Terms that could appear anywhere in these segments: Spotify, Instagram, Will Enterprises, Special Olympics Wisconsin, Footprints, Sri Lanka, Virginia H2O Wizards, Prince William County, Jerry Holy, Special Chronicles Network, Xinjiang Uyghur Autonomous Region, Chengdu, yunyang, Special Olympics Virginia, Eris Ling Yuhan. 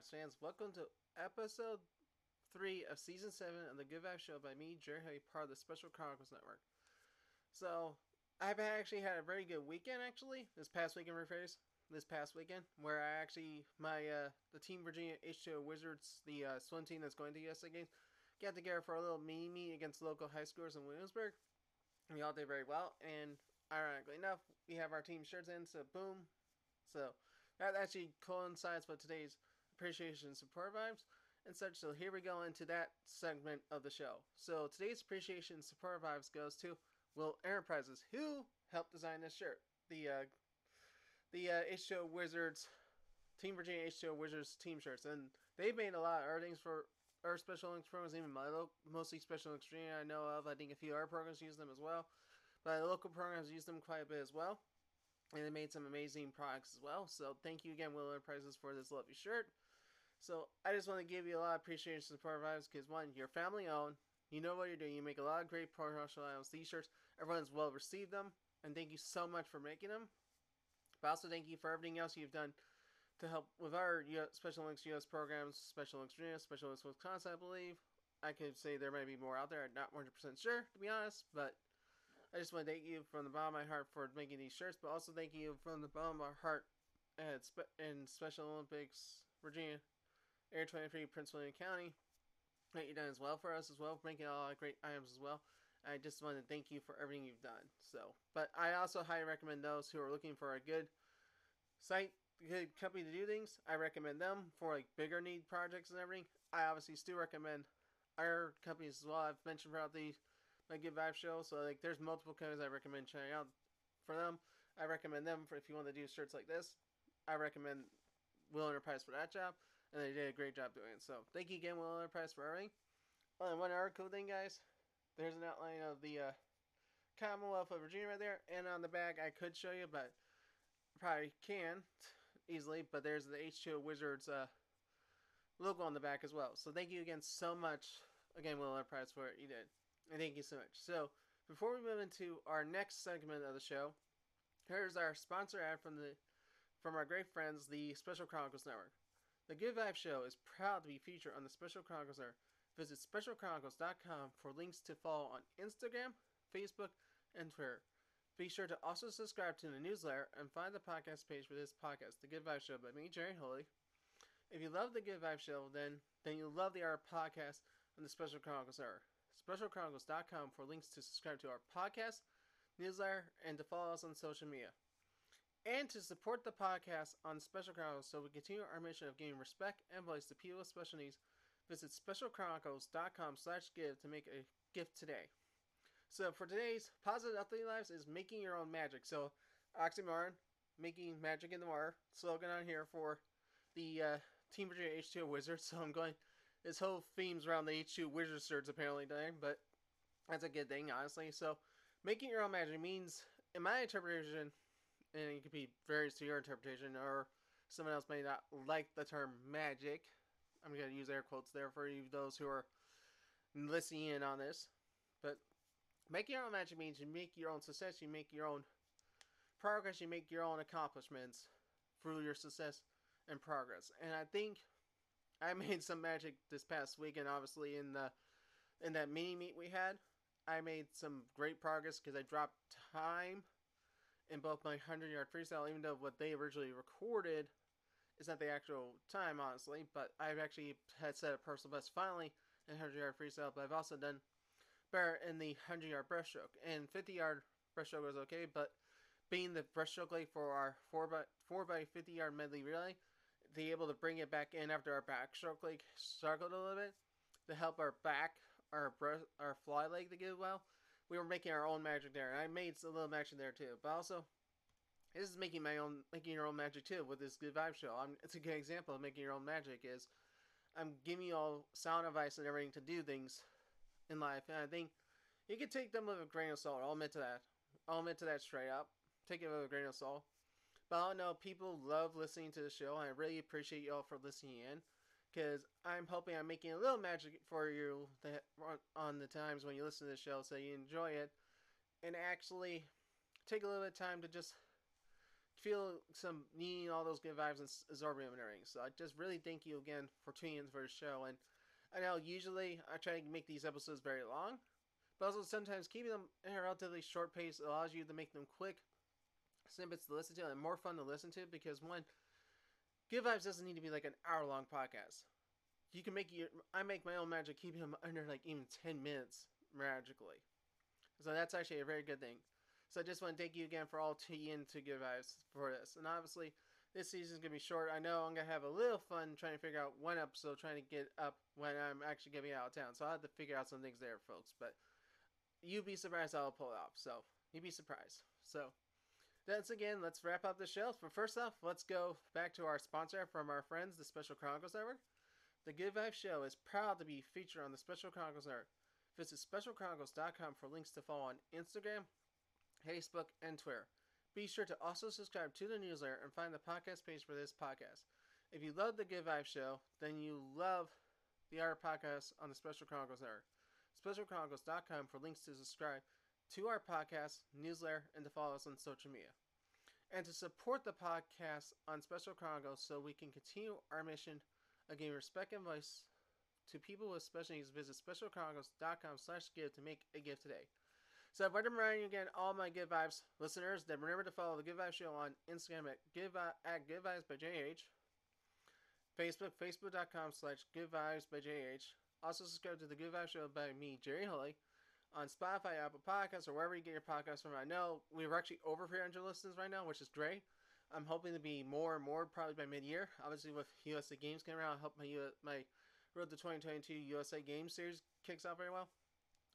Vibes fans, welcome to episode 3 of season 7 of the Good Vibes Show by me, Jerry Holy, part of the Special Chronicles Network. So, I've actually had a very good weekend, this past weekend, where I actually, the team Virginia H2O Wizards, the swim team that's going to USA Games, got together for a little mini-meet against local high schoolers in Williamsburg. We all did very well, and ironically enough, we have our team shirts in, so boom. So, that actually coincides with today's appreciation and support vibes and such. So here we go into that segment of the show. So today's appreciation and support vibes goes to Will Enterprises, who helped design this shirt. The H2O Wizards, Team Virginia H2O Wizards team shirts, and they made a lot of our things for our Special Olympics programs, even my mostly Special Olympics Virginia I know of. I think a few other programs use them as well, but the local programs use them quite a bit as well. And they made some amazing products as well. So thank you again, Will Enterprises, for this lovely shirt. So I just want to give you a lot of appreciation and support vibes because, one, you're family-owned. You know what you're doing. You make a lot of great promotional items, t-shirts. Everyone's well received them. And thank you so much for making them. But also thank you for everything else you've done to help with our Special Olympics U.S. programs, Special Olympics Virginia, Special Olympics Wisconsin, I believe. I could say there might be more out there. I'm not 100% sure, to be honest, but I just want to thank you from the bottom of my heart for making these shirts, but also thank you from the bottom of my heart in Special Olympics Virginia, Area 23, Prince William County, that you've done as well for us as well, for making a lot of great items as well. I just want to thank you for everything you've done. So, but I also highly recommend those who are looking for a good site, good company to do things. I recommend them for like bigger need projects and everything. I obviously still recommend our companies as well. I've mentioned throughout the Good Vibe Show, so like there's multiple companies I recommend checking out for them. I recommend them for if you want to do shirts like this. I recommend Will Enterprise for that job, and they did a great job doing it. So thank you again, Will Enterprise, for everything. Oh, and one other cool thing, guys. There's an outline of the Commonwealth of Virginia right there, and on the back I could show you, but probably can't easily. But there's the H2O Wizards logo on the back as well. So thank you again so much, again, Will Enterprise, for what you did. And thank you so much. So, before we move into our next segment of the show, here's our sponsor ad from our great friends, the Special Chronicles Network. The Good Vibe Show is proud to be featured on the Special Chronicles Network. Visit specialchronicles.com for links to follow on Instagram, Facebook, and Twitter. Be sure to also subscribe to the newsletter and find the podcast page for this podcast, The Good Vibe Show by me, Jerry Holy. If you love The Good Vibe Show, then you'll love the other podcast on the Special Chronicles Network. SpecialChronicles.com for links to subscribe to our podcast, newsletter, and to follow us on social media. And to support the podcast on Special Chronicles so we continue our mission of giving respect and voice to people with special needs, visit SpecialChronicles.com/give to make a gift today. So for today's Positive Healthy Lives is making your own magic. So oxymoron, making magic in the water, slogan on here for the Team Virginia H2O Wizards. So I'm going... This whole theme's around the H2 Wizard shirts apparently today, but that's a good thing, honestly. So, making your own magic means, in my interpretation, and it could be various to your interpretation, or someone else may not like the term magic. I'm going to use air quotes there for you, those who are listening in on this. But making your own magic means you make your own success, you make your own progress, you make your own accomplishments through your success and progress. And I think I made some magic this past weekend, obviously, in that mini-meet we had. I made some great progress because I dropped time in both my 100-yard freestyle, even though what they originally recorded is not the actual time, honestly. But I've actually had set a personal best finally in 100-yard freestyle, but I've also done better in the 100-yard breaststroke. And 50-yard breaststroke was okay, but being the breaststroke leg for our 4x50-yard medley relay, be able to bring it back in after our backstroke leg struggled a little bit to help our back, our fly leg to get well. We were making our own magic there, and I made a little magic there too. But also, this is making your own magic too with this Good Vibe Show. It's a good example of making your own magic. Is I'm giving you all sound advice and everything to do things in life, and I think you can take them with a grain of salt. I'll admit to that. Straight up. Take it with a grain of salt. But I don't know, people love listening to the show, and I really appreciate y'all for listening in, because I'm hoping I'm making a little magic for you that on the times when you listen to the show, so you enjoy it, and actually take a little bit of time to just feel some needing all those good vibes and absorbing everything. So I just really thank you again for tuning in for the show. And I know usually I try to make these episodes very long, but also sometimes keeping them at a relatively short pace allows you to make them quick snippets to listen to and more fun to listen to, because one, Good Vibes doesn't need to be like an hour-long podcast. You can make I make my own magic keeping them under like even 10 minutes magically. So that's actually a very good thing. So I just want to thank you again for all tuning in to Good Vibes for this. And obviously, this season's going to be short. I know I'm going to have a little fun trying to figure out one episode, trying to get up when I'm actually going to be out of town. So I'll have to figure out some things there, folks. But you'd be surprised how I'll pull it off. So you'd be surprised. So once again, let's wrap up the show. But first off, let's go back to our sponsor from our friends, the Special Chronicles Network. The Good Vibes Show is proud to be featured on the Special Chronicles Network. Visit specialchronicles.com for links to follow on Instagram, Facebook, and Twitter. Be sure to also subscribe to the newsletter and find the podcast page for this podcast. If you love the Good Vibes Show, then you love the other podcasts on the Special Chronicles Network. Specialchronicles.com for links to subscribe to our podcast, newsletter, and to follow us on social media. And to support the podcast on Special Chronicles so we can continue our mission of giving respect and voice to people with special needs, visit specialchronicles.com/give to make a gift today. So I'd like to remind you again, all my Good Vibes listeners, that remember to follow the Good Vibes Show on Instagram at Good Vibes by JH, Facebook, facebook.com/Good Vibes by JH. Also subscribe to the Good Vibes Show by me, Jerry Holy, on Spotify, Apple Podcasts, or wherever you get your podcasts from. I know we're actually over 300 listeners right now, which is great. I'm hoping to be more and more probably by mid-year. Obviously, with USA Games coming around, I hope my Road to 2022 USA Games series kicks off very well.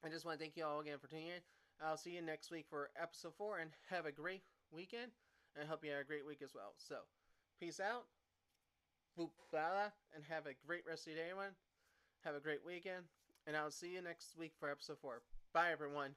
I just want to thank you all again for tuning in. I'll see you next week for episode 4, and have a great weekend. And I hope you have a great week as well. So, peace out, boop, blah, blah, and have a great rest of your day, everyone. Have a great weekend, and I'll see you next week for episode 4. Bye, everyone.